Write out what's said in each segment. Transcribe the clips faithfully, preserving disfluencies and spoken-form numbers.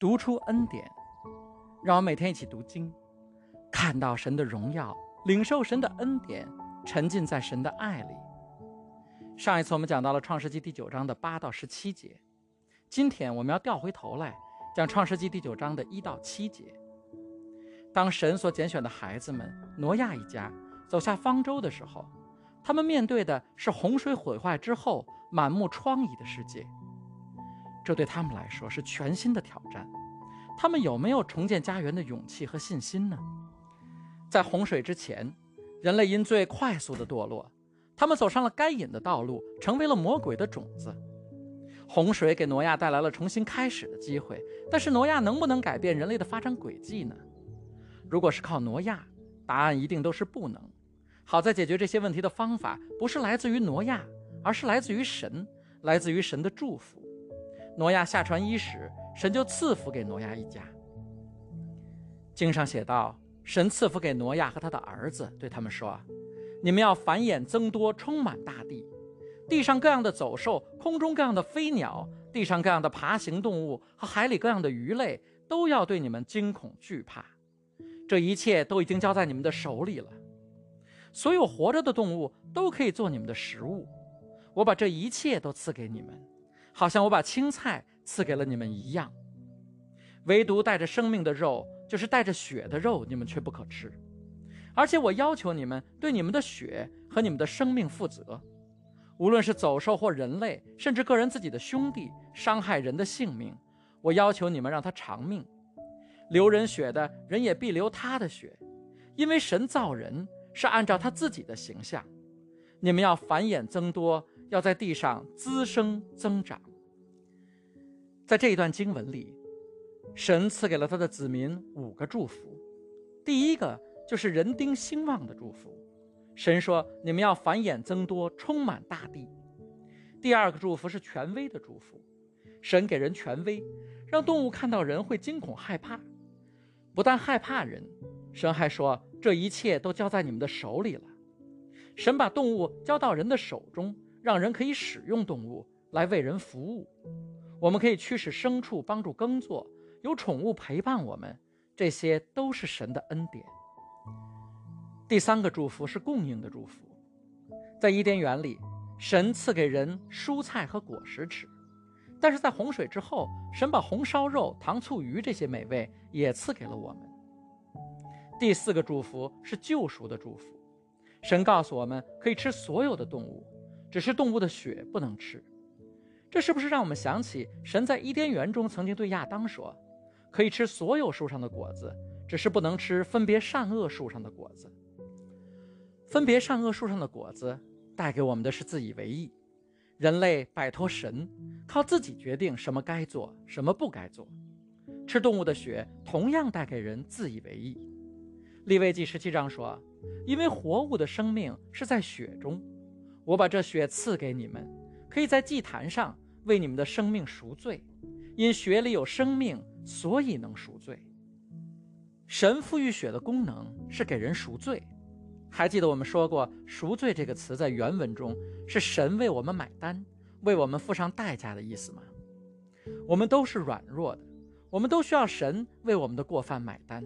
读出恩典，让我每天一起读经，看到神的荣耀，领受神的恩典，沉浸在神的爱里。上一次我们讲到了创世纪第九章的八到十七节，今天我们要调回头来讲创世纪第九章的一到七节。当神所拣选的孩子们挪亚一家走下方舟的时候，他们面对的是洪水毁坏之后满目疮痍的世界，这对他们来说是全新的挑战。他们有没有重建家园的勇气和信心呢？在洪水之前，人类因罪快速的堕落，他们走上了该隐的道路，成为了魔鬼的种子。洪水给挪亚带来了重新开始的机会，但是挪亚能不能改变人类的发展轨迹呢？如果是靠挪亚，答案一定都是不能。好在解决这些问题的方法不是来自于挪亚，而是来自于神，来自于神的祝福。挪亚下船伊始，神就赐福给挪亚一家。经上写道，神赐福给挪亚和他的儿子，对他们说，你们要繁衍增多，充满大地，地上各样的走兽，空中各样的飞鸟，地上各样的爬行动物和海里各样的鱼类，都要对你们惊恐惧怕。这一切都已经交在你们的手里了，所有活着的动物都可以做你们的食物。我把这一切都赐给你们，好像我把青菜赐给了你们一样。唯独带着生命的肉，就是带着血的肉，你们却不可吃。而且我要求你们对你们的血和你们的生命负责，无论是走兽或人类，甚至个人自己的兄弟，伤害人的性命，我要求你们让他偿命。流人血的人也必流他的血，因为神造人是按照他自己的形象。你们要繁衍增多，要在地上滋生增长。在这一段经文里，神赐给了他的子民五个祝福。第一个就是人丁兴旺的祝福，神说你们要繁衍增多，充满大地。第二个祝福是权威的祝福，神给人权威，让动物看到人会惊恐害怕。不但害怕人，神还说这一切都交在你们的手里了。神把动物交到人的手中，让人可以使用动物来为人服务。我们可以驱使牲畜帮助耕作，有宠物陪伴我们，这些都是神的恩典。第三个祝福是供应的祝福，在伊甸园里，神赐给人蔬菜和果实吃，但是在洪水之后，神把红烧肉、糖醋鱼这些美味也赐给了我们。第四个祝福是救赎的祝福，神告诉我们可以吃所有的动物，只是动物的血不能吃。这是不是让我们想起神在伊甸园中曾经对亚当说，可以吃所有树上的果子，只是不能吃分别善恶树上的果子。分别善恶树上的果子带给我们的是自以为意，人类摆脱神，靠自己决定什么该做什么不该做。吃动物的血同样带给人自以为意。利未记十七章说，因为活物的生命是在血中，我把这血赐给你们，可以在祭坛上为你们的生命赎罪，因血里有生命，所以能赎罪。神赋予血的功能是给人赎罪。还记得我们说过，赎罪这个词在原文中是神为我们买单，为我们付上代价的意思吗？我们都是软弱的，我们都需要神为我们的过犯买单，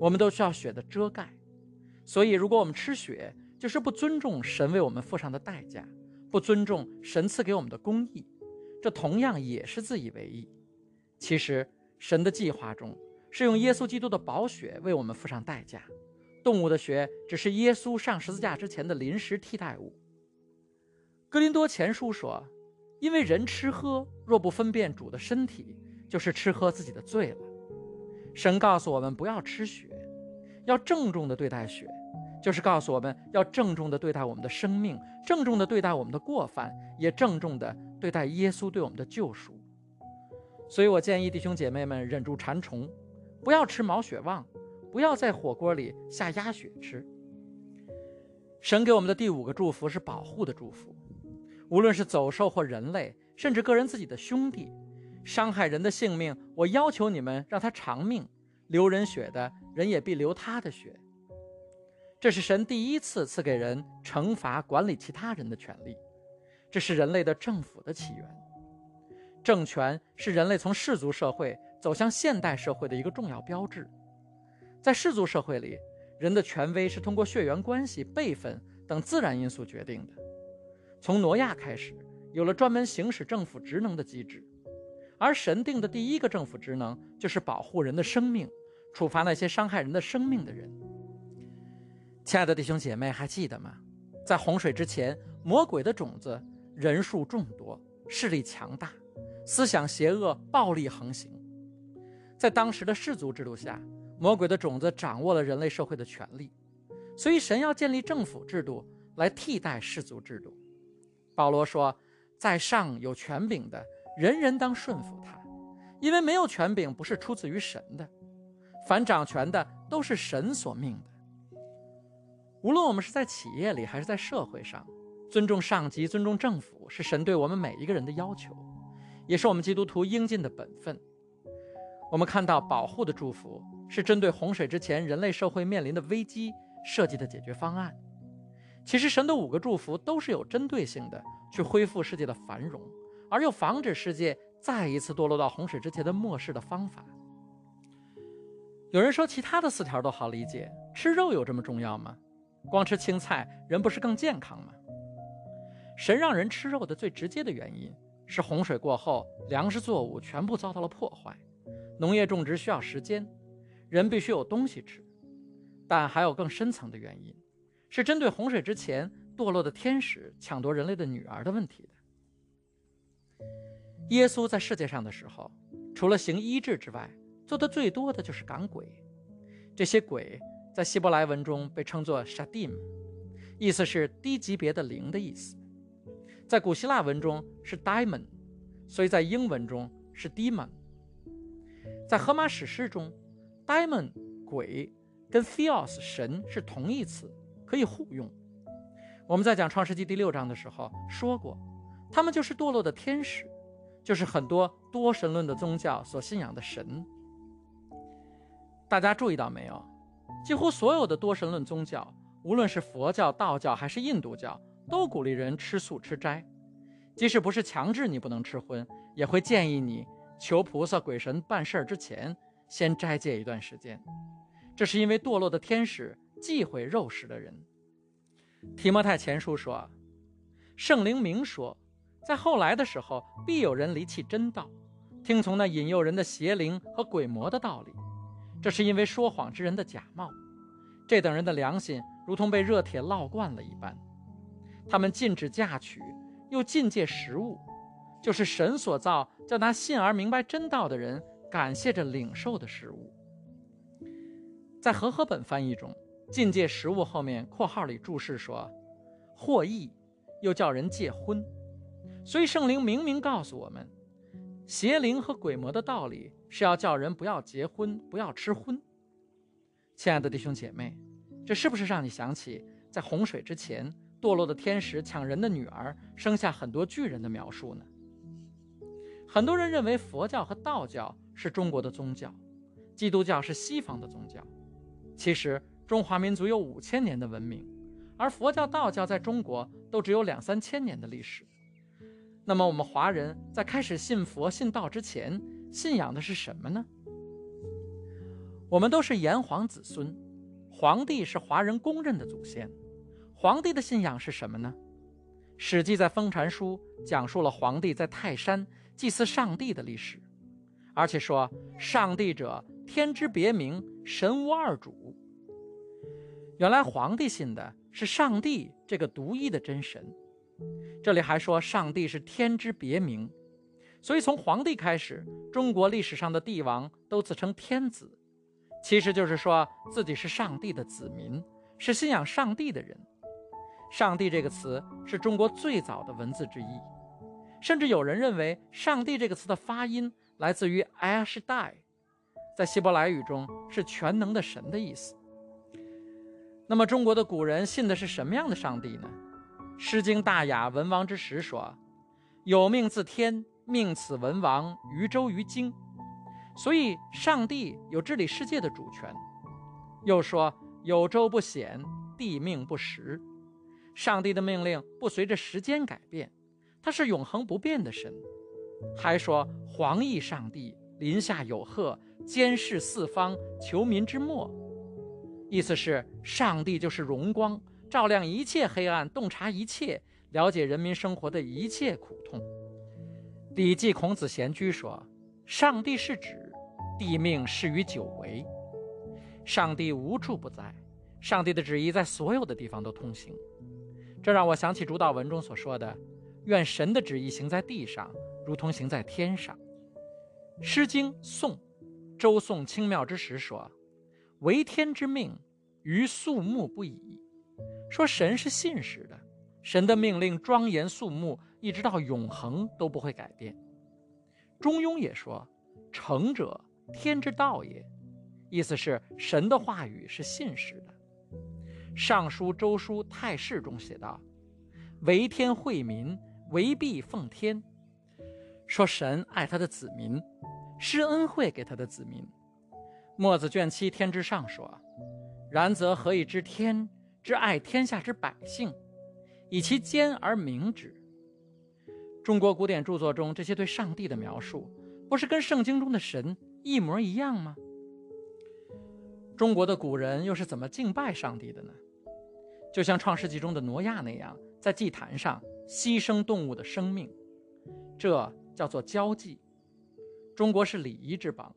我们都需要血的遮盖。所以如果我们吃血，就是不尊重神为我们付上的代价，不尊重神赐给我们的公义，这同样也是自以为意。其实神的计划中是用耶稣基督的宝血为我们付上代价，动物的血只是耶稣上十字架之前的临时替代物。哥林多前书说，因为人吃喝若不分辨主的身体，就是吃喝自己的罪了。神告诉我们不要吃血，要郑重地对待血，就是告诉我们要郑重地对待我们的生命，郑重地对待我们的过犯，也郑重地对待耶稣对我们的救赎。所以我建议弟兄姐妹们忍住馋虫，不要吃毛血旺，不要在火锅里下鸭血吃。神给我们的第五个祝福是保护的祝福，无论是走兽或人类，甚至个人自己的兄弟，伤害人的性命，我要求你们让他偿命。流人血的人也必流他的血。这是神第一次赐给人惩罚管理其他人的权利，这是人类的政府的起源。政权是人类从氏族社会走向现代社会的一个重要标志。在氏族社会里，人的权威是通过血缘关系、辈分等自然因素决定的。从挪亚开始，有了专门行使政府职能的机制，而神定的第一个政府职能就是保护人的生命，处罚那些伤害人的生命的人。亲爱的弟兄姐妹，还记得吗？在洪水之前，魔鬼的种子人数众多，势力强大，思想邪恶，暴力横行。在当时的氏族制度下，魔鬼的种子掌握了人类社会的权利，所以神要建立政府制度来替代氏族制度。保罗说，在上有权柄的，人人当顺服他，因为没有权柄不是出自于神的，凡掌权的都是神所命的。无论我们是在企业里还是在社会上，尊重上级，尊重政府，是神对我们每一个人的要求，也是我们基督徒应尽的本分。我们看到保护的祝福是针对洪水之前人类社会面临的危机设计的解决方案。其实神的五个祝福都是有针对性的，去恢复世界的繁荣，而又防止世界再一次堕落到洪水之前的末世的方法。有人说其他的四条都好理解，吃肉有这么重要吗？光吃青菜，人不是更健康吗？神让人吃肉的最直接的原因是洪水过后，粮食作物全部遭到了破坏，农业种植需要时间，人必须有东西吃。但还有更深层的原因，是针对洪水之前堕落的天使抢夺人类的女儿的问题的。耶稣在世界上的时候，除了行医治之外，做的最多的就是赶鬼。这些鬼在希伯来文中被称作 Shadim， 意思是低级别的灵的意思。在古希腊文中是 Diamond， 所以在英文中是 Demon。 在荷马史诗中， Diamond 鬼跟 Theos 神是同义词，可以互用。我们在讲创世纪第六章的时候说过，他们就是堕落的天使，就是很多多神论的宗教所信仰的神。大家注意到没有，几乎所有的多神论宗教，无论是佛教、道教还是印度教，都鼓励人吃素吃斋，即使不是强制你不能吃荤，也会建议你求菩萨鬼神办事之前先斋戒一段时间。这是因为堕落的天使忌讳肉食的人。提摩太前书说，圣灵明说，在后来的时候，必有人离弃真道，听从那引诱人的邪灵和鬼魔的道理，这是因为说谎之人的假冒。这等人的良心如同被热铁烙惯了一般，他们禁止嫁娶，又禁戒食物，就是神所造叫他信而明白真道的人感谢着领受的食物。在和合本翻译中，禁戒食物后面括号里注释说，或异，又叫人戒荤。所以圣灵明明告诉我们，邪灵和鬼魔的道理是要叫人不要结婚，不要吃荤。亲爱的弟兄姐妹，这是不是让你想起在洪水之前堕落的天使抢人的女儿，生下很多巨人的描述呢？很多人认为佛教和道教是中国的宗教，基督教是西方的宗教。其实中华民族有五千年的文明，而佛教、道教在中国都只有两三千年的历史。那么我们华人在开始信佛信道之前，信仰的是什么呢？我们都是炎黄子孙，皇帝是华人公认的祖先。皇帝的信仰是什么呢？史记在封禅书讲述了皇帝在泰山祭祀上帝的历史，而且说上帝者，天之别名，神无二主。原来皇帝信的是上帝这个独一的真神。这里还说上帝是天之别名，所以从皇帝开始，中国历史上的帝王都自称天子，其实就是说自己是上帝的子民，是信仰上帝的人。上帝这个词是中国最早的文字之一，甚至有人认为上帝这个词的发音来自于 El Shaddai， 在希伯来语中是全能的神的意思。那么中国的古人信的是什么样的上帝呢？诗经大雅文王之时说，有命自天，命此文王于周于京，所以上帝有治理世界的主权。又说，有周不显，地命不时，上帝的命令不随着时间改变，他是永恒不变的神。还说，皇亦上帝，林下有鹤，监视四方，求民之末。意思是，上帝就是荣光，照亮一切黑暗，洞察一切，了解人民生活的一切苦痛。《礼记·孔子贤居》说：“上帝是指，帝命是于九维。上帝无处不在，上帝的旨意在所有的地方都通行。”这让我想起主导文中所说的：“愿神的旨意行在地上，如同行在天上。”《诗经·颂·周颂清妙之时》说：“为天之命，于肃穆不已。”说神是信实的，神的命令庄严肃穆，一直到永恒都不会改变。中庸也说：“诚者，天之道也。”意思是神的话语是信实的。《尚书·周书·泰释》中写道：“为天惠民，为必奉天。”说神爱他的子民，施恩惠给他的子民。墨子卷七天之上说：“然则何以知天之爱天下之百姓？以其坚而明之。”中国古典著作中这些对上帝的描述，不是跟圣经中的神一模一样吗？中国的古人又是怎么敬拜上帝的呢？就像创世纪中的挪亚那样，在祭坛上牺牲动物的生命，这叫做交际。中国是礼仪之邦，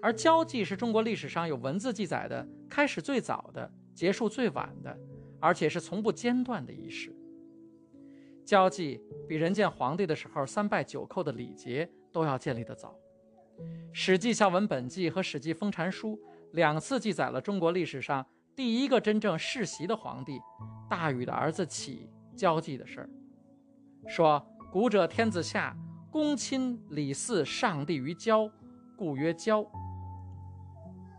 而交际是中国历史上有文字记载的开始最早的，结束最晚的，而且是从不间断的仪式。交际比人见皇帝的时候三拜九叩的礼节都要建立得早。史记孝文本纪和史记封禅书两次记载了中国历史上第一个真正世袭的皇帝大禹的儿子启交际的事儿，说：“古者天子下，公亲礼祀上帝于交，故曰交。”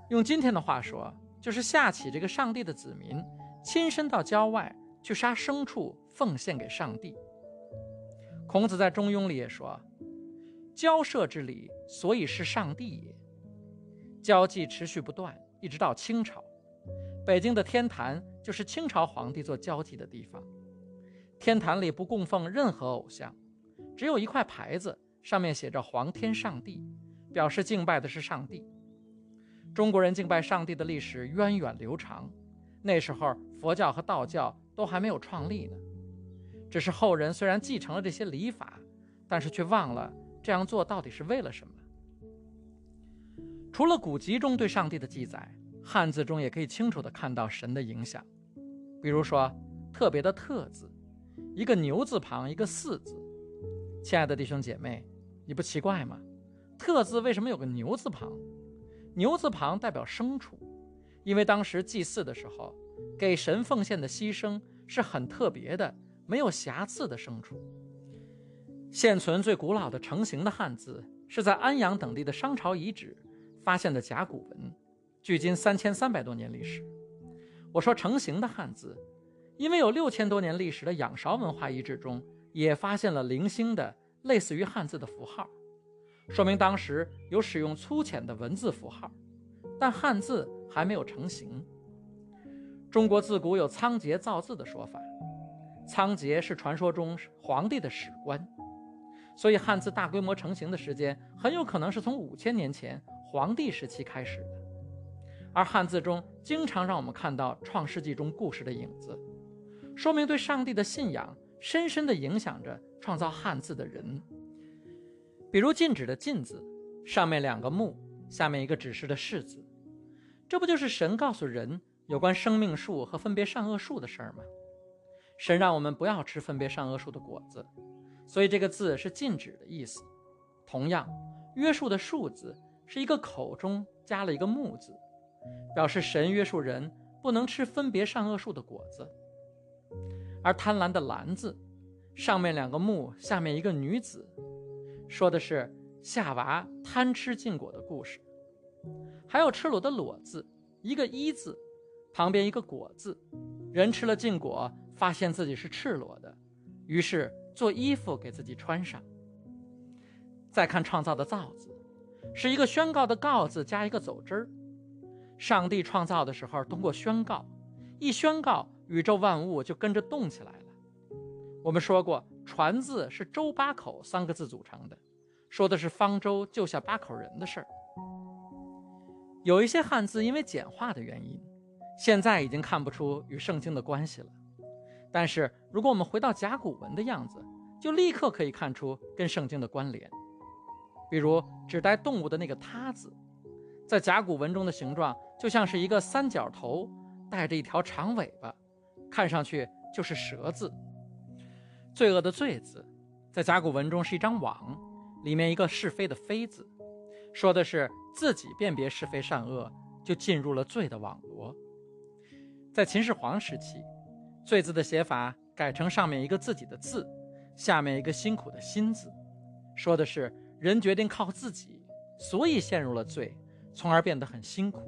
用今天的话说，就是夏启这个上帝的子民亲身到郊外去杀牲畜奉献给上帝。孔子在《中庸》里也说：“交涉之礼，所以是上帝也。”交际持续不断，一直到清朝。北京的天坛就是清朝皇帝做交际的地方。天坛里不供奉任何偶像，只有一块牌子，上面写着“皇天上帝”，表示敬拜的是上帝。中国人敬拜上帝的历史源远流长，那时候佛教和道教都还没有创立呢。只是后人虽然继承了这些礼法，但是却忘了这样做到底是为了什么。除了古籍中对上帝的记载，汉字中也可以清楚地看到神的影响。比如说，特别的“特”字，一个牛字旁，一个四字。亲爱的弟兄姐妹，你不奇怪吗？特字为什么有个牛字旁？牛字旁代表牲畜，因为当时祭祀的时候，给神奉献的牺牲是很特别的，没有瑕疵的牲畜。现存最古老的成型的汉字，是在安阳等地的商朝遗址发现的甲骨文，距今三千三百多年历史。我说成型的汉字，因为有六千多年历史的仰韶文化遗址中，也发现了零星的类似于汉字的符号，说明当时有使用粗浅的文字符号，但汉字还没有成型。中国自古有仓颉造字的说法，仓颉是传说中皇帝的史官，所以汉字大规模成型的时间很有可能是从五千年前皇帝时期开始的。而汉字中经常让我们看到创世纪中故事的影子，说明对上帝的信仰深深地影响着创造汉字的人。比如禁止的禁字，上面两个木，下面一个指示的示字，这不就是神告诉人有关生命树和分别善恶树的事儿吗？神让我们不要吃分别善恶树的果子，所以这个字是禁止的意思。同样，约束的束字是一个口中加了一个木字，表示神约束人不能吃分别善恶树的果子。而贪婪的婪字，上面两个木，下面一个女子，说的是夏娃贪吃禁果的故事。还有赤裸的裸字，一个一字，旁边一个果字，人吃了禁果，发现自己是赤裸的，于是做衣服给自己穿上。再看创造的造字，是一个宣告的告字加一个走之儿。上帝创造的时候通过宣告，一宣告宇宙万物就跟着动起来了。我们说过，“传”字是周八口三个字组成的，说的是方舟救下八口人的事儿。有一些汉字因为简化的原因，现在已经看不出与圣经的关系了。但是如果我们回到甲骨文的样子，就立刻可以看出跟圣经的关联。比如指代动物的那个“它”字，在甲骨文中的形状就像是一个三角头，带着一条长尾巴，看上去就是蛇字。罪恶的罪字，在甲骨文中是一张网，里面一个是非的非字，说的是自己辨别是非善恶，就进入了罪的网罗。在秦始皇时期，罪字的写法改成上面一个自己的字，下面一个辛苦的辛字，说的是人决定靠自己，所以陷入了罪，从而变得很辛苦。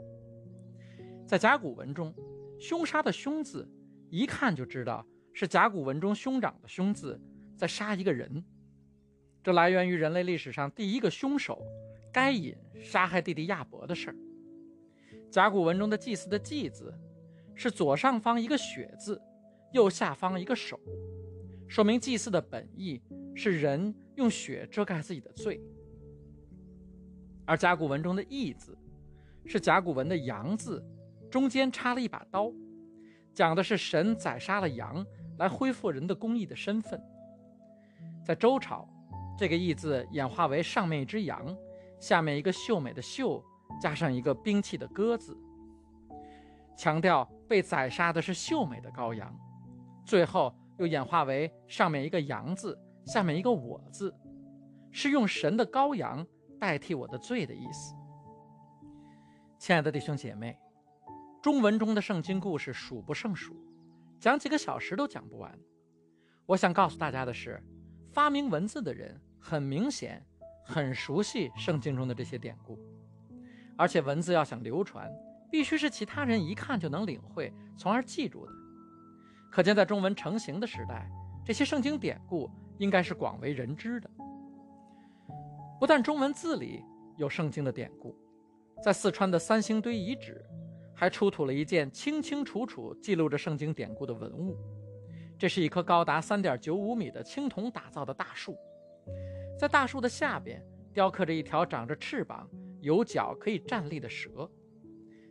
在甲骨文中，凶杀的凶字，一看就知道是甲骨文中兄长的兄字在杀一个人。这来源于人类历史上第一个凶手该隐杀害弟弟亚伯的事儿。甲骨文中的祭祀的祭字，是左上方一个血字，右下方一个手，说明祭祀的本意是人用血遮盖自己的罪。而甲骨文中的义字，是甲骨文的羊字，中间插了一把刀，讲的是神宰杀了羊来恢复人的公义的身份。在周朝，这个义字演化为上面一只羊，下面一个秀美的秀，加上一个兵器的戈字，强调被宰杀的是秀美的羔羊。最后又演化为上面一个羊字，下面一个我字，是用神的羔羊代替我的罪的意思。亲爱的弟兄姐妹，中文中的圣经故事数不胜数，讲几个小时都讲不完。我想告诉大家的是，发明文字的人很明显很熟悉圣经中的这些典故，而且文字要想流传，必须是其他人一看就能领会从而记住的。可见在中文成型的时代，这些圣经典故应该是广为人知的。不但中文字里有圣经的典故，在四川的三星堆遗址还出土了一件清清楚楚记录着圣经典故的文物，这是一棵高达 三点九五米的青铜打造的大树，在大树的下边雕刻着一条长着翅膀有脚可以站立的蛇，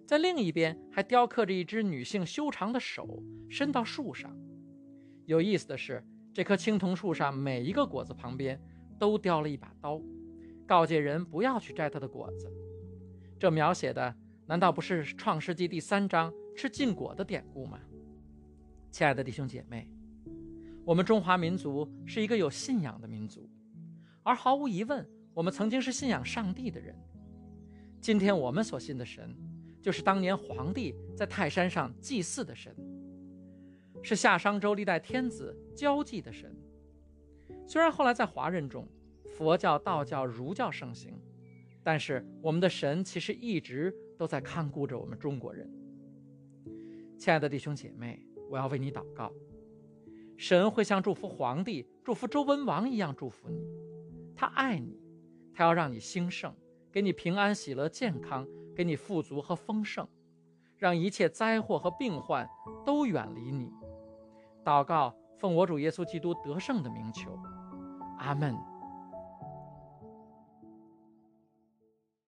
在另一边还雕刻着一只女性修长的手伸到树上。有意思的是，这棵青铜树上每一个果子旁边都雕了一把刀，告诫人不要去摘它的果子。这描写的难道不是创世纪第三章吃禁果的典故吗？亲爱的弟兄姐妹，我们中华民族是一个有信仰的民族，而毫无疑问，我们曾经是信仰上帝的人。今天我们所信的神，就是当年皇帝在泰山上祭祀的神，是夏商周历代天子交际的神。虽然后来在华人中，佛教、道教、儒教盛行，但是我们的神其实一直都在看顾着我们中国人。亲爱的弟兄姐妹，我要为你祷告，神会像祝福皇帝、祝福周文王一样祝福你，他爱你，他要让你兴盛，给你平安、喜乐、健康，给你富足和丰盛，让一切灾祸和病患都远离你。祷告，奉我主耶稣基督得胜的名求，阿们。